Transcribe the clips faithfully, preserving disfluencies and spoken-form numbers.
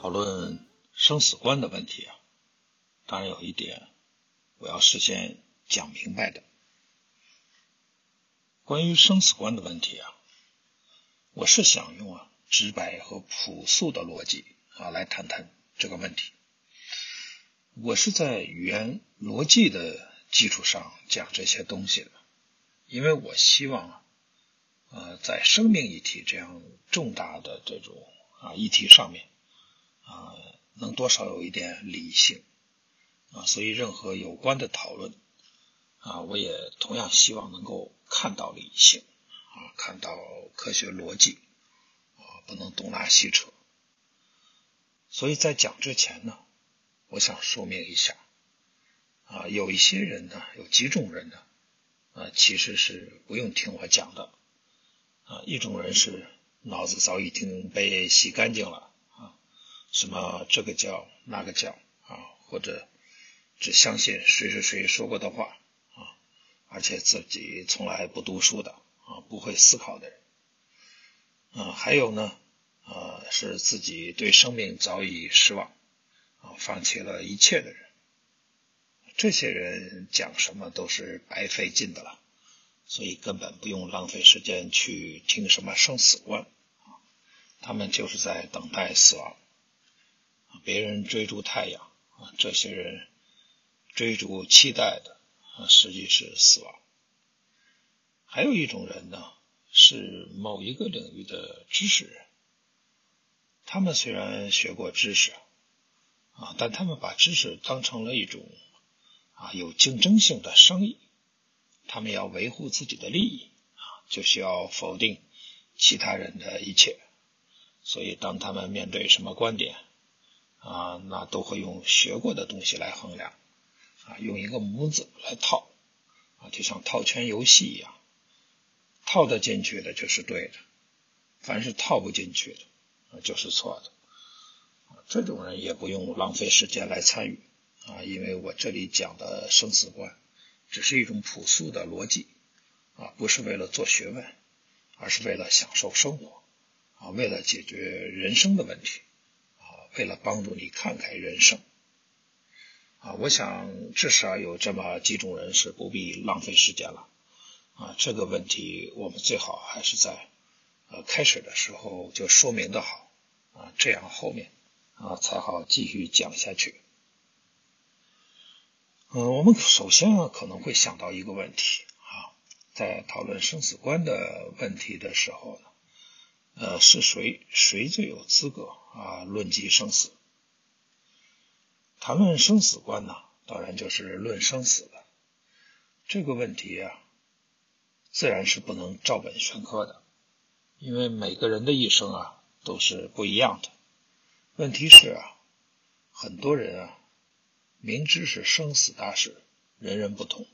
讨论生死观的问题啊，当然有一点我要事先讲明白的。关于生死观的问题啊，我是想用啊直白和朴素的逻辑啊来谈谈这个问题。我是在语言逻辑的基础上讲这些东西的，因为我希望啊、呃、在生命议题这样重大的这种啊议题上面啊能多少有一点理性啊，所以任何有关的讨论啊，我也同样希望能够看到理性啊，看到科学逻辑啊，不能东拉西扯。所以在讲之前呢，我想说明一下啊，有一些人呢，有几种人呢啊，其实是不用听我讲的啊。一种人是脑子早已经被洗干净了啊，什么这个叫那个叫啊，或者只相信谁谁谁说过的话啊，而且自己从来不读书的啊，不会思考的人啊。还有呢啊，是自己对生命早已失望啊，放弃了一切的人。这些人讲什么都是白费劲的了，所以根本不用浪费时间去听什么生死观啊，他们就是在等待死亡。别人追逐太阳啊，这些人追逐期待的啊，实际是死亡。还有一种人呢，是某一个领域的知识人，他们虽然学过知识啊，但他们把知识当成了一种啊有竞争性的生意，他们要维护自己的利益啊，就需要否定其他人的一切，所以当他们面对什么观点啊，那都会用学过的东西来衡量啊，用一个模子来套啊，就像套圈游戏一样，套得进去的就是对的，凡是套不进去的啊就是错的。这种人也不用浪费时间来参与啊，因为我这里讲的生死观只是一种朴素的逻辑啊，不是为了做学问，而是为了享受生活啊，为了解决人生的问题啊，为了帮助你看开人生啊。我想至少有这么几种人是不必浪费时间了啊，这个问题我们最好还是在呃开始的时候就说明的好啊，这样后面啊才好继续讲下去。嗯，我们首先啊可能会想到一个问题啊，在讨论生死观的问题的时候呢，呃是谁谁最有资格啊论及生死？谈论生死观呢，当然就是论生死的。这个问题啊，自然是不能照本宣科的，因为每个人的一生啊都是不一样的。问题是啊，很多人啊明知是生死大事，人人不同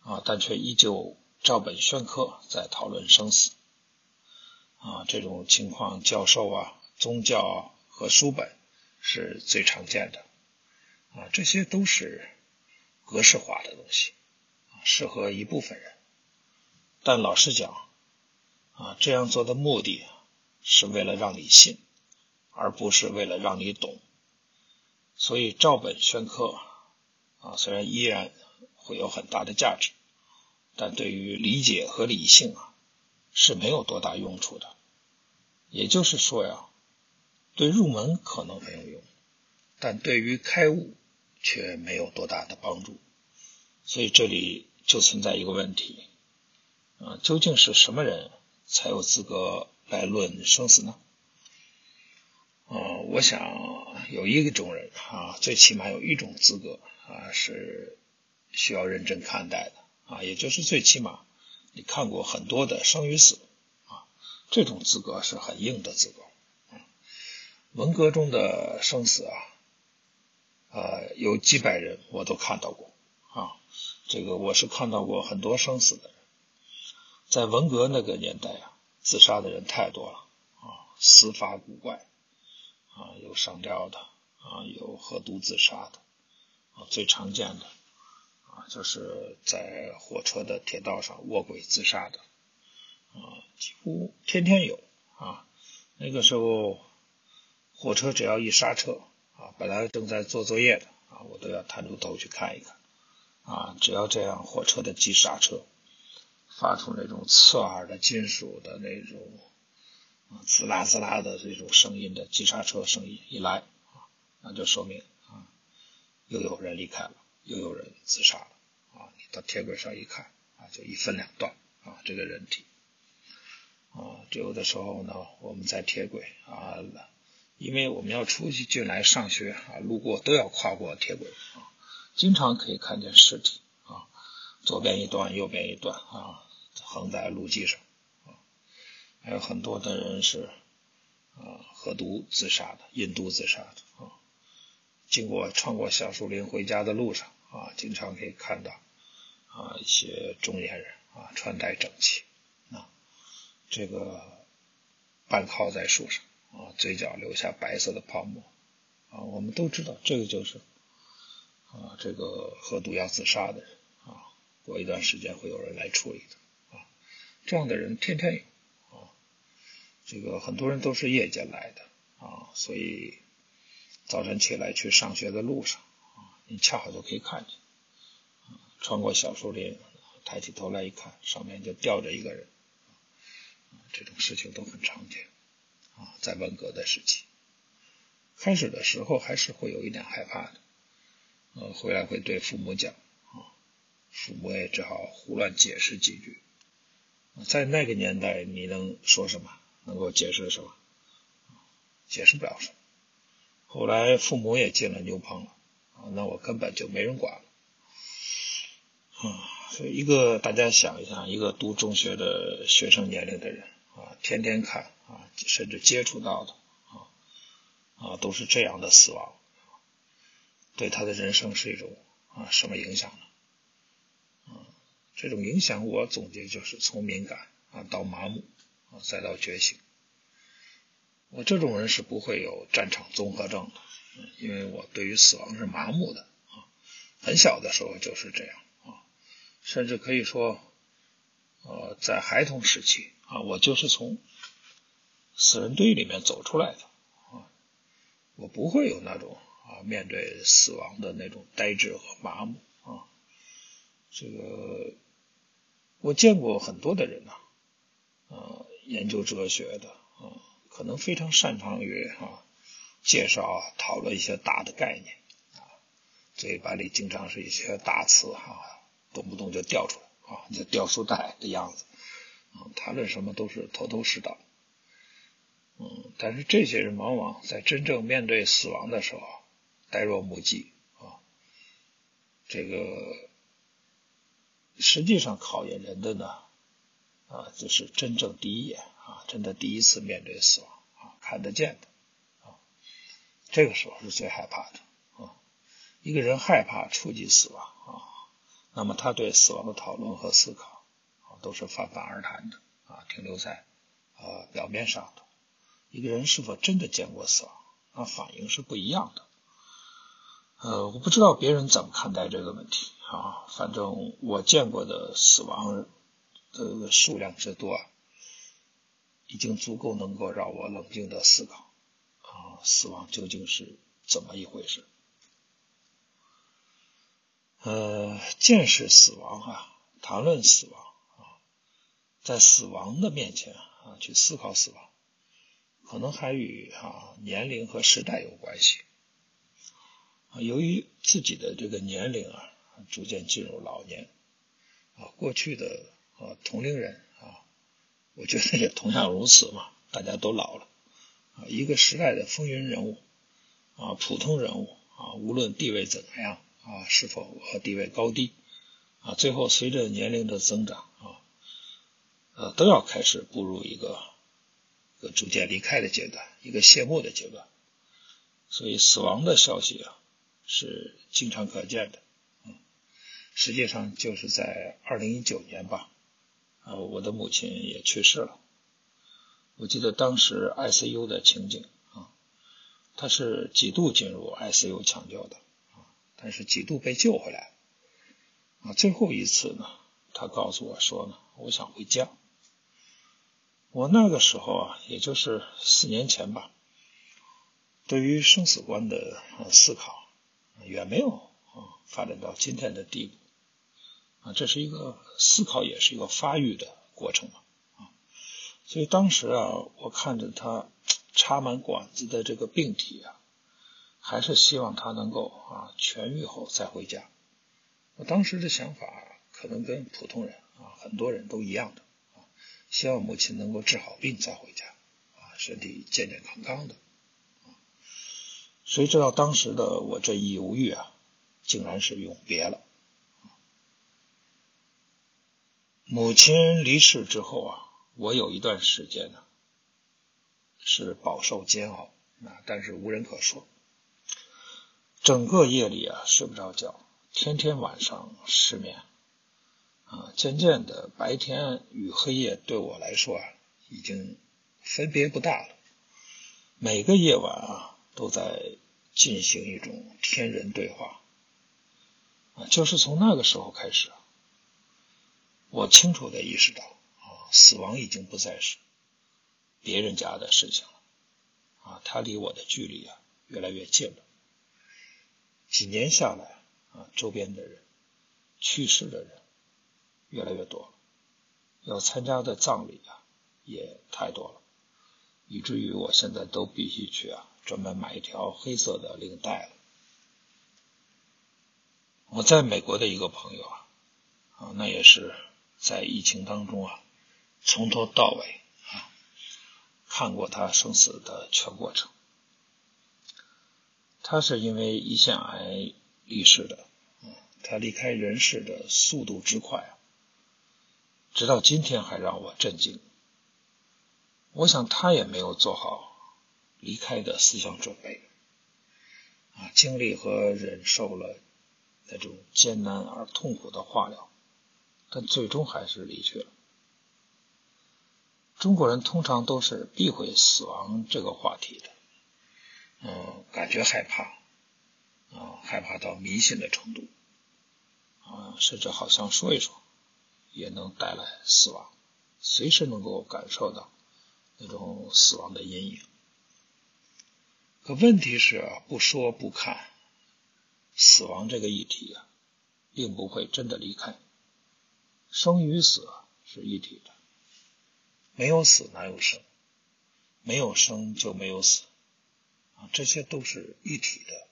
啊，但却依旧照本宣科在讨论生死啊，这种情况教授啊、宗教啊和书本是最常见的啊，这些都是格式化的东西啊，适合一部分人。但老实讲啊，这样做的目的是为了让你信，而不是为了让你懂。所以照本宣科啊，虽然依然会有很大的价值，但对于理解和理性啊是没有多大用处的。也就是说呀，对入门可能很有用，但对于开悟却没有多大的帮助。所以这里就存在一个问题啊，究竟是什么人才有资格来论生死呢？啊、呃，我想有一种人啊，最起码有一种资格啊是需要认真看待的啊，也就是最起码你看过很多的生与死啊，这种资格是很硬的资格。文革中的生死啊，呃，有几百人我都看到过啊。这个我是看到过很多生死的人。在文革那个年代啊，自杀的人太多了啊，死法古怪啊，有上吊的啊，啊，有喝毒自杀的，啊，最常见的啊，就是在火车的铁道上卧轨自杀的，啊，几乎天天有啊。那个时候，火车只要一刹车，啊，本来正在做作业的啊，我都要探出头去看一看，啊，只要这样，火车的急刹车发出那种刺耳的金属的那种滋啦滋啦的这种声音的急刹车声音一来，那就说明啊，又有人离开了，又有人自杀了啊！你到铁轨上一看啊，就一分两断啊，这个人体啊，有的时候呢，我们在铁轨啊，因为我们要出去进来上学啊，路过都要跨过铁轨啊，经常可以看见尸体啊，左边一段，右边一段啊，横在路基上啊，还有很多的人是啊喝毒自杀的，饮毒自杀的啊。经过穿过小树林回家的路上啊，经常可以看到啊一些中年人啊穿戴整齐啊，这个半靠在树上啊，嘴角留下白色的泡沫啊，我们都知道这个就是啊这个喝毒要自杀的人啊，过一段时间会有人来处理的啊，这样的人天天有啊，这个很多人都是夜间来的啊，所以早晨起来去上学的路上啊，你恰好就可以看见啊，穿过小树林，抬起头来一看，上面就吊着一个人啊，这种事情都很常见啊，在文革的时期，开始的时候还是会有一点害怕的，呃，回来会对父母讲啊，父母也只好胡乱解释几句。在那个年代，你能说什么？能够解释什么？解释不了什么。后来父母也进了牛棚了啊，那我根本就没人管了啊，所以一个大家想一下，一个读中学的学生年龄的人啊，天天看啊，甚至接触到的啊啊都是这样的死亡，对他的人生是一种啊什么影响呢？啊，这种影响我总结就是从敏感啊到麻木啊再到觉醒。我这种人是不会有战场综合症的，因为我对于死亡是麻木的啊，很小的时候就是这样啊，甚至可以说呃，在孩童时期啊，我就是从死人堆里面走出来的啊，我不会有那种啊面对死亡的那种呆滞和麻木啊，这个我见过很多的人呐、啊，啊，研究哲学的啊。可能非常擅长于啊介绍啊讨论一些大的概念啊，嘴巴里经常是一些大词啊，动不动就掉出来啊，就掉书袋的样子啊，谈论什么都是头头是道。嗯，但是这些人往往在真正面对死亡的时候呆若木鸡啊，这个实际上考验人的呢啊，就是真正第一眼啊，真的第一次面对死亡啊，看得见的啊，这个时候是最害怕的啊。一个人害怕触及死亡啊，那么他对死亡的讨论和思考啊，都是泛泛而谈的啊，停留在呃表面上的。一个人是否真的见过死亡，那反应是不一样的。呃，我不知道别人怎么看待这个问题啊，反正我见过的死亡的数量之多啊，已经足够能够让我冷静的思考啊，死亡究竟是怎么一回事？呃，见识死亡啊，谈论死亡啊，在死亡的面前啊，去思考死亡，可能还与啊年龄和时代有关系。啊，由于自己的这个年龄啊，逐渐进入老年啊，过去的啊同龄人啊。我觉得也同样如此嘛，大家都老了啊，一个时代的风云人物啊，普通人物啊，无论地位怎么样啊，是否和地位高低啊，最后随着年龄的增长啊，呃，都要开始步入一个一个逐渐离开的阶段，一个谢幕的阶段，所以死亡的消息啊是经常可见的，嗯，实际上就是在二零一九年吧。啊，我的母亲也去世了。我记得当时 I C U 的情景啊，他是几度进入 I C U 抢救的，但是几度被救回来了。最后一次呢，他告诉我说呢，我想回家。我那个时候啊，也就是四年前吧，对于生死观的思考远没有发展到今天的地步。啊，这是一个思考，也是一个发育的过程嘛。啊，所以当时啊，我看着他插满管子的这个病体啊，还是希望他能够啊痊愈后再回家。我当时的想法可能跟普通人啊，很多人都一样的啊，希望母亲能够治好病再回家啊，身体健健康康的。啊，谁知道当时的我这一犹豫啊，竟然是永别了。母亲离世之后啊，我有一段时间呢、啊、是饱受煎熬啊，但是无人可说。整个夜里啊睡不着觉，天天晚上失眠啊，渐渐的白天与黑夜对我来说啊已经分别不大了。每个夜晚啊都在进行一种天人对话啊，就是从那个时候开始啊，我清楚地意识到啊，死亡已经不再是别人家的事情了啊，它离我的距离啊越来越近了。几年下来啊，周边的人去世的人越来越多了，要参加的葬礼啊也太多了，以至于我现在都必须去啊专门买一条黑色的领带了。我在美国的一个朋友啊啊，那也是在疫情当中啊，从头到尾啊，看过他生死的全过程。他是因为胰腺癌离世的，嗯，他离开人世的速度之快啊，直到今天还让我震惊。我想他也没有做好离开的思想准备啊，经历和忍受了那种艰难而痛苦的化疗，但最终还是离去了。中国人通常都是避讳死亡这个话题的，嗯，感觉害怕，啊，害怕到迷信的程度，啊，甚至好像说一说也能带来死亡，随时能够感受到那种死亡的阴影。可问题是啊，不说不看，死亡这个议题啊，并不会真的离开。生与死是一体的，没有死哪有生，没有生就没有死啊，这些都是一体的。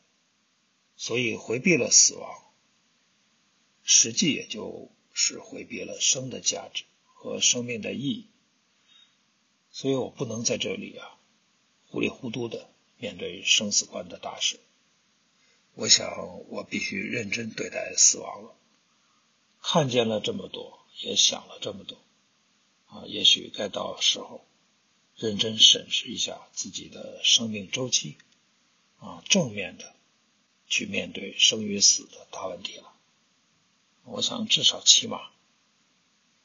所以回避了死亡，实际也就是回避了生的价值和生命的意义。所以我不能在这里啊糊里糊涂的面对生死观的大事，我想我必须认真对待死亡了。看见了这么多，也想了这么多啊，也许该到时候认真审视一下自己的生命周期啊，正面的去面对生与死的大问题了。我想至少起码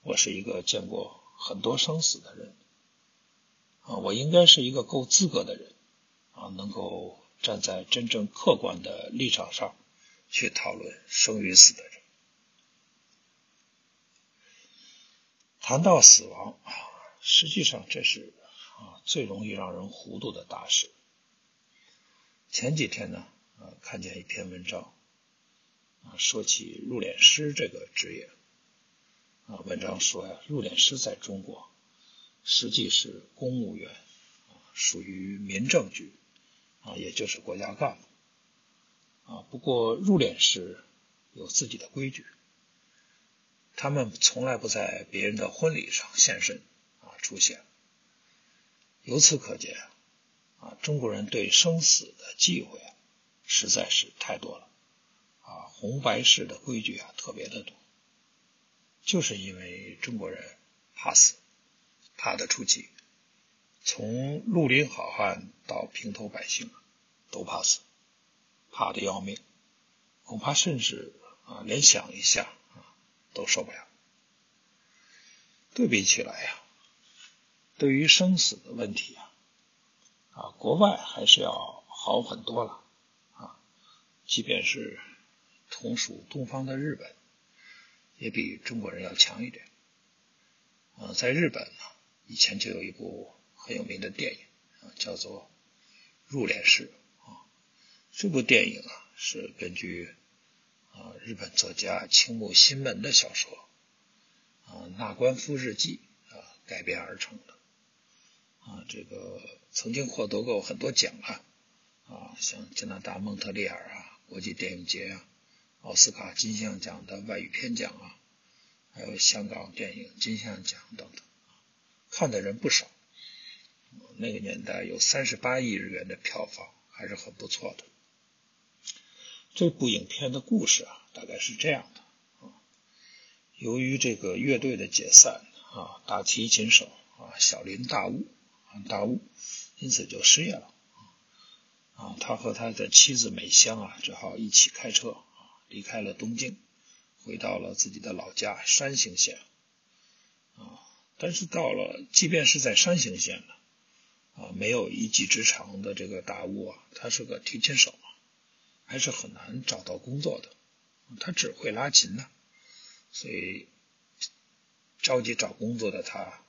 我是一个见过很多生死的人啊，我应该是一个够资格的人啊，能够站在真正客观的立场上去讨论生与死的人。谈到死亡，实际上这是啊最容易让人糊涂的大事。前几天呢，啊看见一篇文章，啊说起入殓师这个职业，啊文章说呀，入殓师在中国实际是公务员，啊属于民政局，啊也就是国家干部，啊不过入殓师有自己的规矩。他们从来不在别人的婚礼上现身啊出现。由此可见啊，中国人对生死的忌讳啊实在是太多了啊，红白事的规矩啊特别的多。就是因为中国人怕死，怕得出奇，从绿林好汉到平头百姓都怕死，怕得要命，恐怕甚至啊连想一下都受不了。对比起来呀、啊，对于生死的问题啊，啊，国外还是要好很多了啊！即便是同属东方的日本，也比中国人要强一点。啊，在日本呢，以前就有一部很有名的电影啊，叫做《入殓师》啊。这部电影啊，是根据啊日本作家青木新门的小说啊《纳官夫日记》啊改编而成的。啊，这个曾经获得过很多奖啊，啊，像加拿大蒙特利尔啊、国际电影节啊、奥斯卡金像奖的外语片奖啊，还有香港电影金像奖等等，看的人不少。那个年代有三十八亿日元的票房，还是很不错的。这部影片的故事啊，大概是这样的啊，由于这个乐队的解散啊，大提琴手啊小林大悟。大悟因此就失业了啊，他和他的妻子美香啊只好一起开车啊离开了东京，回到了自己的老家山形县啊。但是到了即便是在山形县呢啊，没有一技之长的这个大悟啊，他是个提琴手啊，还是很难找到工作的。他只会拉琴呢、啊、所以着急找工作的他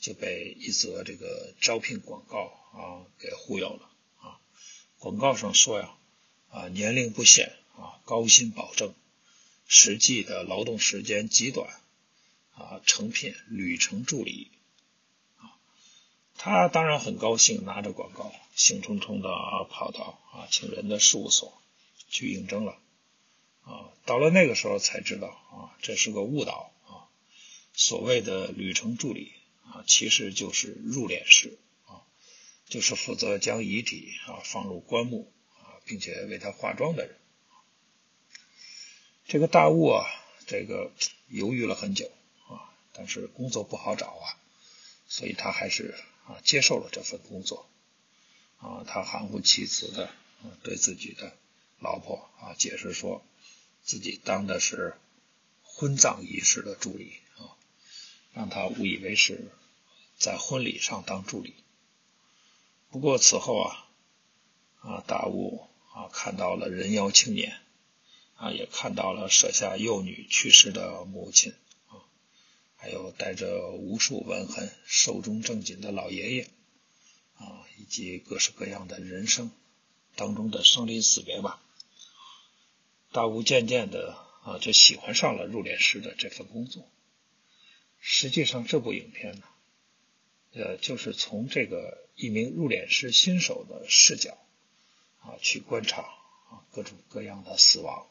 就被一则这个招聘广告啊给忽悠了啊。广告上说呀啊年龄不限啊，高薪保证，实际的劳动时间极短啊，诚聘旅程助理啊。他当然很高兴，拿着广告兴冲冲的啊跑到啊请人的事务所去应征了啊。到了那个时候才知道啊，这是个误导啊，所谓的旅程助理啊，其实就是入殓师啊，就是负责将遗体啊放入棺木啊，并且为他化妆的人。这个大悟啊，这个犹豫了很久啊，但是工作不好找啊，所以他还是啊接受了这份工作啊。他含糊其辞的、啊、对自己的老婆啊解释说，自己当的是婚葬仪式的助理啊，让他误以为是在婚礼上当助理。不过此后啊啊大悟啊看到了人妖青年啊，也看到了舍下幼女去世的母亲啊，还有带着无数纹痕寿终正寝的老爷爷啊，以及各式各样的人生当中的生离死别吧。大悟渐渐的啊就喜欢上了入殓师的这份工作。实际上这部影片呢呃就是从这个一名入殓师新手的视角啊去观察啊各种各样的死亡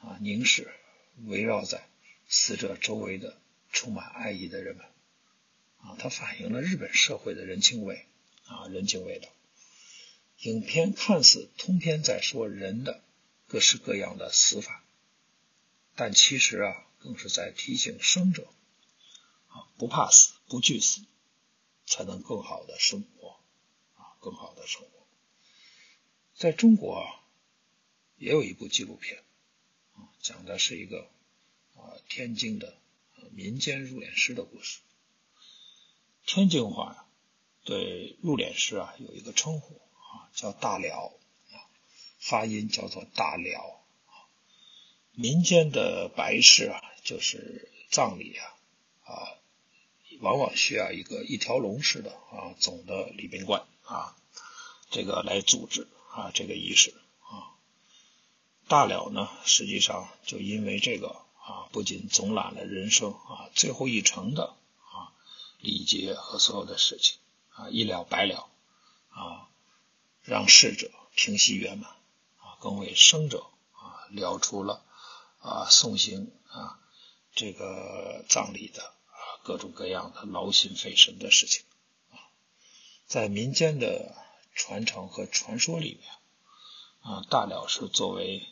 啊，凝视围绕在死者周围的充满爱意的人们啊，它反映了日本社会的人情味啊人情味道。影片看似通篇在说人的各式各样的死法，但其实啊更是在提醒生者啊，不怕死，不惧死，才能更好的生活啊，更好的生活。在中国啊，也有一部纪录片啊，讲的是一个啊天津的、啊、民间入殓师的故事。天津话呀、啊，对入殓师啊有一个称呼啊，叫大了啊，发音叫做大了啊。民间的白事啊，就是葬礼啊。啊，往往需要一个一条龙式的啊总的礼宾官啊，这个来组织啊这个仪式啊。大了呢，实际上就因为这个啊，不仅总揽了人生啊最后一程的啊礼节和所有的事情啊，一了百了啊，让逝者平息圆满啊，更为生者啊了出了啊送行啊这个葬礼的。各种各样的劳心费神的事情啊，在民间的传承和传说里面啊，大了是作为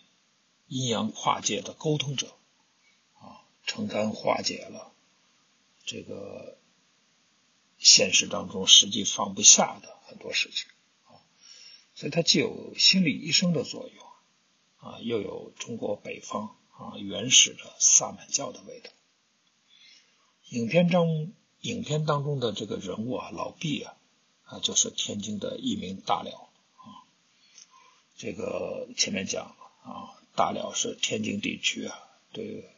阴阳跨界的沟通者啊，承担化解了这个现实当中实际放不下的很多事情啊，所以它既有心理医生的作用啊，又有中国北方啊原始的萨满教的味道。影片中影片当中的这个人物啊，老毕啊啊就是天津的一名大了啊。这个前面讲啊，大辽是天津地区啊对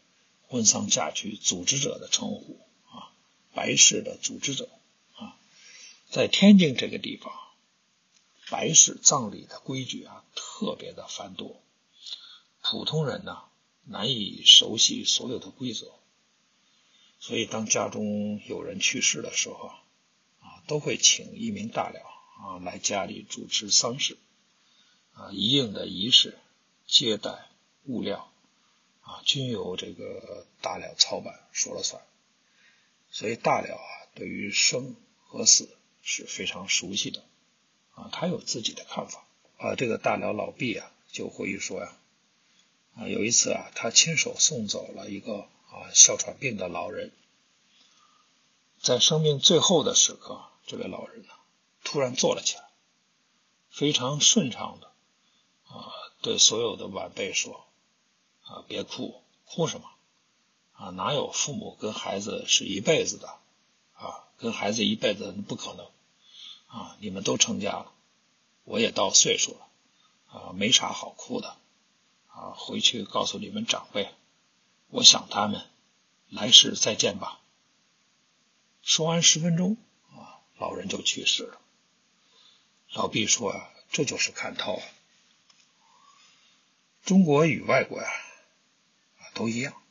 婚丧嫁娶组织者的称呼啊，白氏的组织者啊，在天津这个地方，白氏葬礼的规矩啊特别的繁多，普通人呢难以熟悉所有的规则，所以当家中有人去世的时候啊，啊都会请一名大辽啊来家里主持丧事啊，一应的仪式、接待、物料啊，均由这个大辽操办，说了算。所以大辽啊，对于生和死是非常熟悉的啊，他有自己的看法啊。这个大辽老毕啊，就回忆说呀、啊，啊，有一次啊，他亲手送走了一个啊哮喘病的老人，在生命最后的时刻，这位老人呢、啊，突然坐了起来，非常顺畅的啊，对所有的晚辈说啊，别哭，哭什么啊？哪有父母跟孩子是一辈子的啊？跟孩子一辈子不可能啊！你们都成家了，我也到岁数了啊，没啥好哭的啊！回去告诉你们长辈，我想他们，来世再见吧。说完十分钟啊，老人就去世了。老毕说啊，这就是看透了。中国与外国呀、啊，都一样，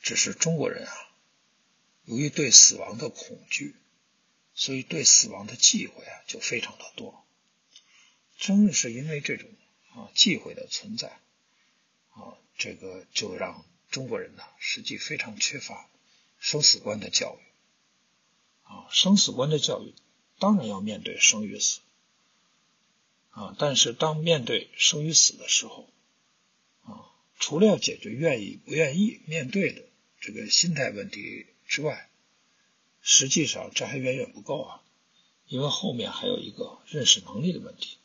只是中国人啊，由于对死亡的恐惧，所以对死亡的忌讳啊，就非常的多。正是因为这种啊忌讳的存在啊，这个就让中国人呢、啊，实际非常缺乏生死观的教育啊。生死观的教育当然要面对生与死啊，但是当面对生与死的时候。除了解决愿意不愿意面对的这个心态问题之外，实际上这还远远不够啊，因为后面还有一个认识能力的问题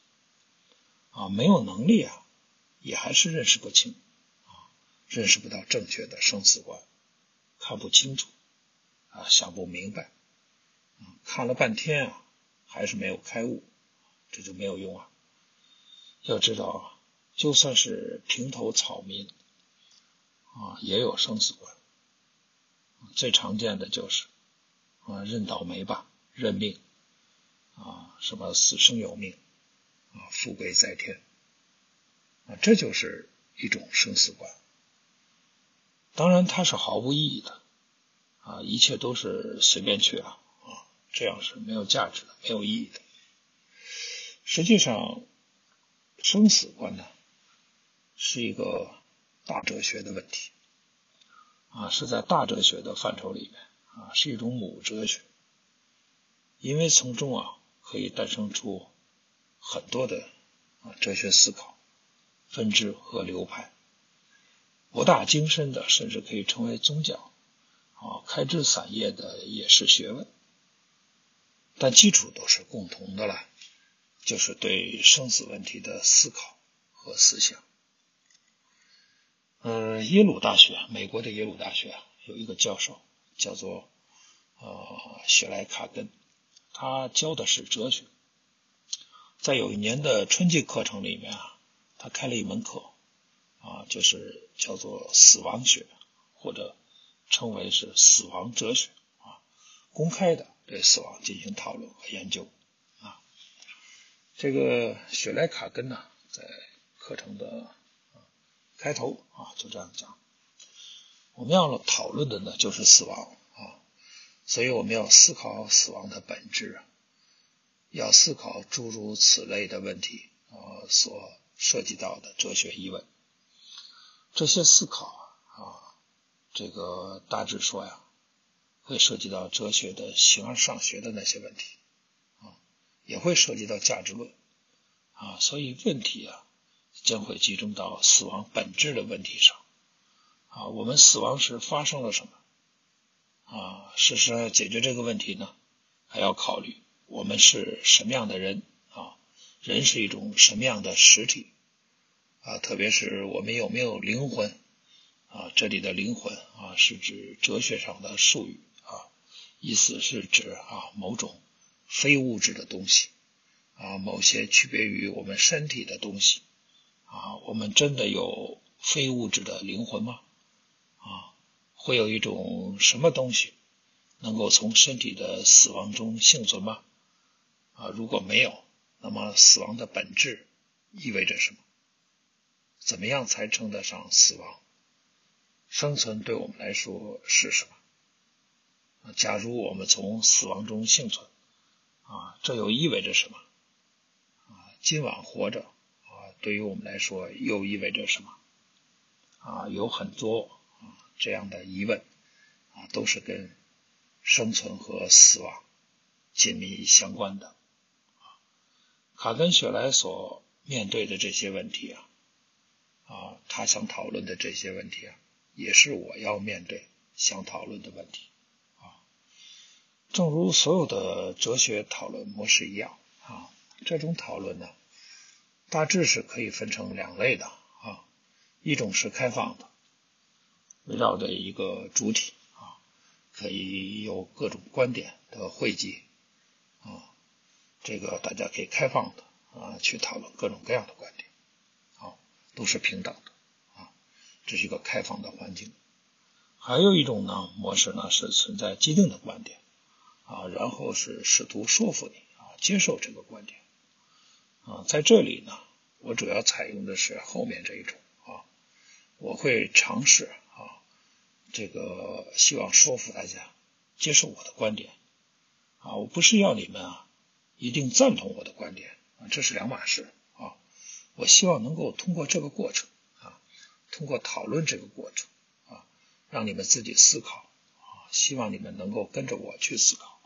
啊，没有能力啊，也还是认识不清啊，认识不到正确的生死观，看不清楚啊，想不明白、嗯、看了半天啊，还是没有开悟，这就没有用啊。要知道啊，就算是平头草民啊，也有生死观。最常见的就是啊，认倒霉吧，认命啊，什么死生有命啊，富贵在天啊，这就是一种生死观。当然，它是毫无意义的啊，一切都是随便去啊啊，这样是没有价值的，没有意义的。实际上，生死观呢？是一个大哲学的问题啊，是在大哲学的范畴里面啊，是一种母哲学，因为从中啊可以诞生出很多的啊哲学思考分支和流派，博大精深的甚至可以成为宗教啊，开枝散叶的也是学问，但基础都是共同的了，就是对生死问题的思考和思想。呃，耶鲁大学，美国的耶鲁大学有一个教授叫做呃雪莱卡根，他教的是哲学。在有一年的春季课程里面啊，他开了一门课啊，就是叫做死亡学，或者称为是死亡哲学啊，公开的对死亡进行讨论和研究啊。这个雪莱卡根呢，在课程的开头啊，就这样讲，我们要讨论的呢就是死亡啊，所以我们要思考死亡的本质，要思考诸如此类的问题啊，所涉及到的哲学疑问。这些思考啊，这个大致说呀，会涉及到哲学的形而上学的那些问题啊，也会涉及到价值论啊，所以问题啊。将会集中到死亡本质的问题上啊，我们死亡时发生了什么啊？事实上解决这个问题呢，还要考虑我们是什么样的人啊，人是一种什么样的实体啊，特别是我们有没有灵魂啊，这里的灵魂啊是指哲学上的术语啊，意思是指啊某种非物质的东西啊，某些区别于我们身体的东西啊，我们真的有非物质的灵魂吗？啊，会有一种什么东西能够从身体的死亡中幸存吗？啊，如果没有，那么死亡的本质意味着什么？怎么样才称得上死亡？生存对我们来说是什么？假如我们从死亡中幸存，啊，这又意味着什么？啊，今晚活着，啊，对于我们来说又意味着什么？啊，有很多啊这样的疑问，啊，都是跟生存和死亡紧密相关的。啊，卡根雪莱所面对的这些问题啊，啊，他想讨论的这些问题啊，也是我要面对想讨论的问题啊。正如所有的哲学讨论模式一样啊，这种讨论呢，大致是可以分成两类的啊，一种是开放的，围绕着一个主体啊，可以有各种观点的汇集啊，这个大家可以开放的啊去讨论各种各样的观点。都是平等的啊，这是一个开放的环境。还有一种呢模式呢是存在既定的观点啊，然后是试图说服你啊接受这个观点啊。在这里呢，我主要采用的是后面这一种啊，我会尝试啊这个希望说服大家接受我的观点啊，我不是要你们啊一定赞同我的观点啊，这是两码事。我希望能够通过这个过程啊，通过讨论这个过程啊，让你们自己思考啊，希望你们能够跟着我去思考，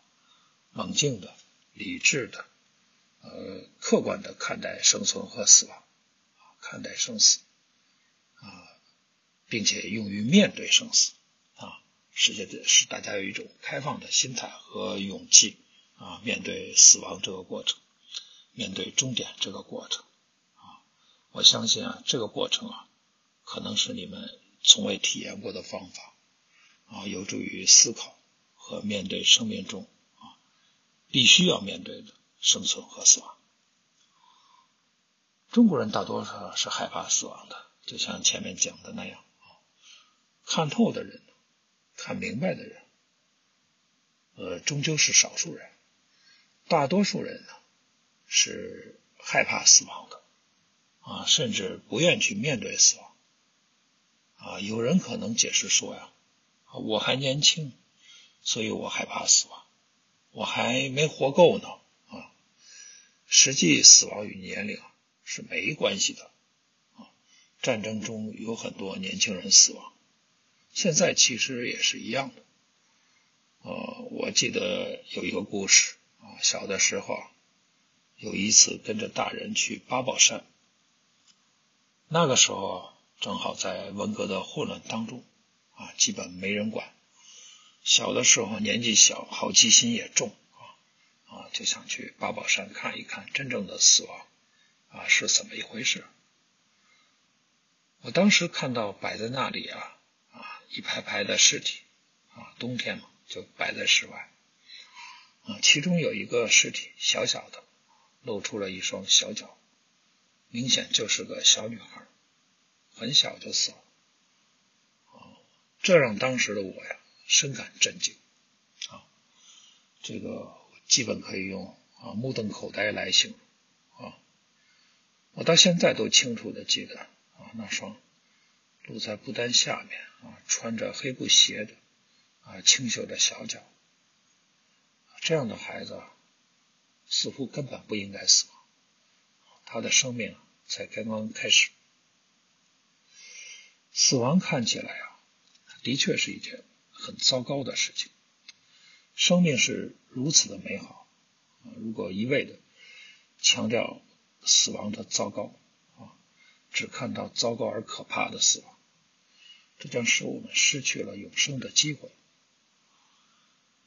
冷静的、理智的、呃客观的看待生存和死亡，啊，看待生死啊，并且用于面对生死啊，使这使大家有一种开放的心态和勇气啊，面对死亡这个过程，面对终点这个过程。我相信啊，这个过程啊，可能是你们从未体验过的方法啊，有助于思考和面对生命中啊必须要面对的生存和死亡。中国人大多数是害怕死亡的，就像前面讲的那样啊，看透的人、看明白的人，呃，终究是少数人，大多数人呢是害怕死亡的。啊，甚至不愿去面对死亡。啊，有人可能解释说呀，我还年轻，所以我害怕死亡，我还没活够呢。啊，实际死亡与年龄是没关系的。啊，战争中有很多年轻人死亡，现在其实也是一样的。呃、啊，我记得有一个故事啊，小的时候有一次跟着大人去八宝山。那个时候正好在文革的混乱当中啊，基本没人管。小的时候年纪小，好奇心也重啊啊，就想去八宝山看一看真正的死亡啊是怎么一回事。我当时看到摆在那里啊啊一排排的尸体啊，冬天嘛就摆在室外啊，其中有一个尸体小小的，露出了一双小脚。明显就是个小女孩，很小就死了，啊，这让当时的我呀深感震惊，啊，这个基本可以用啊目瞪口呆来形容，啊，我到现在都清楚的记得啊那双露在布单下面啊穿着黑布鞋的啊清秀的小脚，这样的孩子啊似乎根本不应该死亡。他的生命才刚刚开始。死亡看起来啊，的确是一件很糟糕的事情。生命是如此的美好，如果一味的强调死亡的糟糕啊，只看到糟糕而可怕的死亡，这将使我们失去了永生的机会。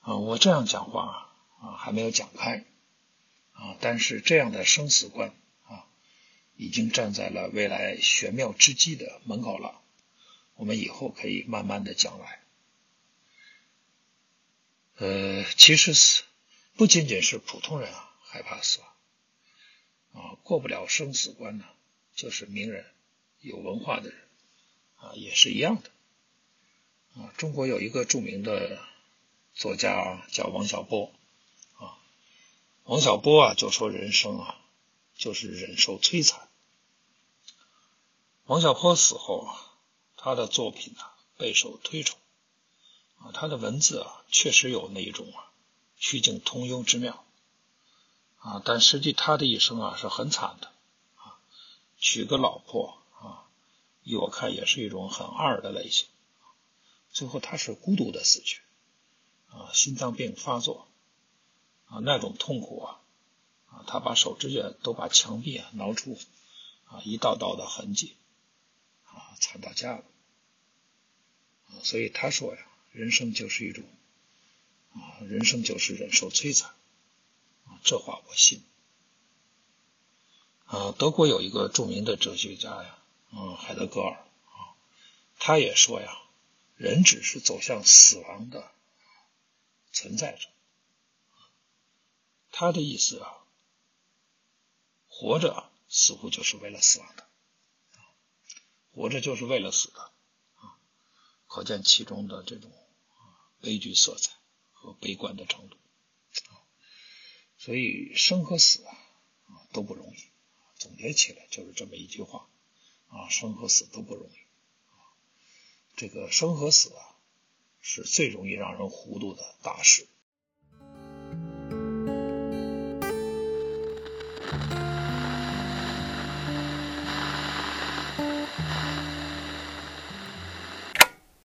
啊，我这样讲话啊还没有讲开啊，但是这样的生死观已经站在了未来玄妙之机的门口了，我们以后可以慢慢的讲来。呃，其实死不仅仅是普通人啊害怕死亡啊，过不了生死关呢，就是名人，有文化的人啊，也是一样的啊。中国有一个著名的作家叫王小波啊，王小波啊就说人生啊就是忍受摧残。王小波死后啊，他的作品啊备受推崇啊，他的文字啊确实有那一种啊曲径通幽之妙啊，但实际他的一生啊是很惨的啊，娶个老婆啊，依我看也是一种很二的类型，最后他是孤独的死去啊，心脏病发作啊，那种痛苦啊啊，他把手指甲都把墙壁啊挠出啊一道道的痕迹啊，惨到家了啊，所以他说呀，人生就是一种啊，人生就是忍受摧残啊，这话我信啊。德国有一个著名的哲学家呀，嗯，海德格尔啊，他也说呀，人只是走向死亡的存在着。他的意思啊，活着似乎就是为了死亡的，活着就是为了死的啊，可见其中的这种悲剧色彩和悲观的程度啊。所以生和死啊都不容易，总结起来就是这么一句话啊，生和死都不容易啊。这个生和死啊是最容易让人糊涂的大事。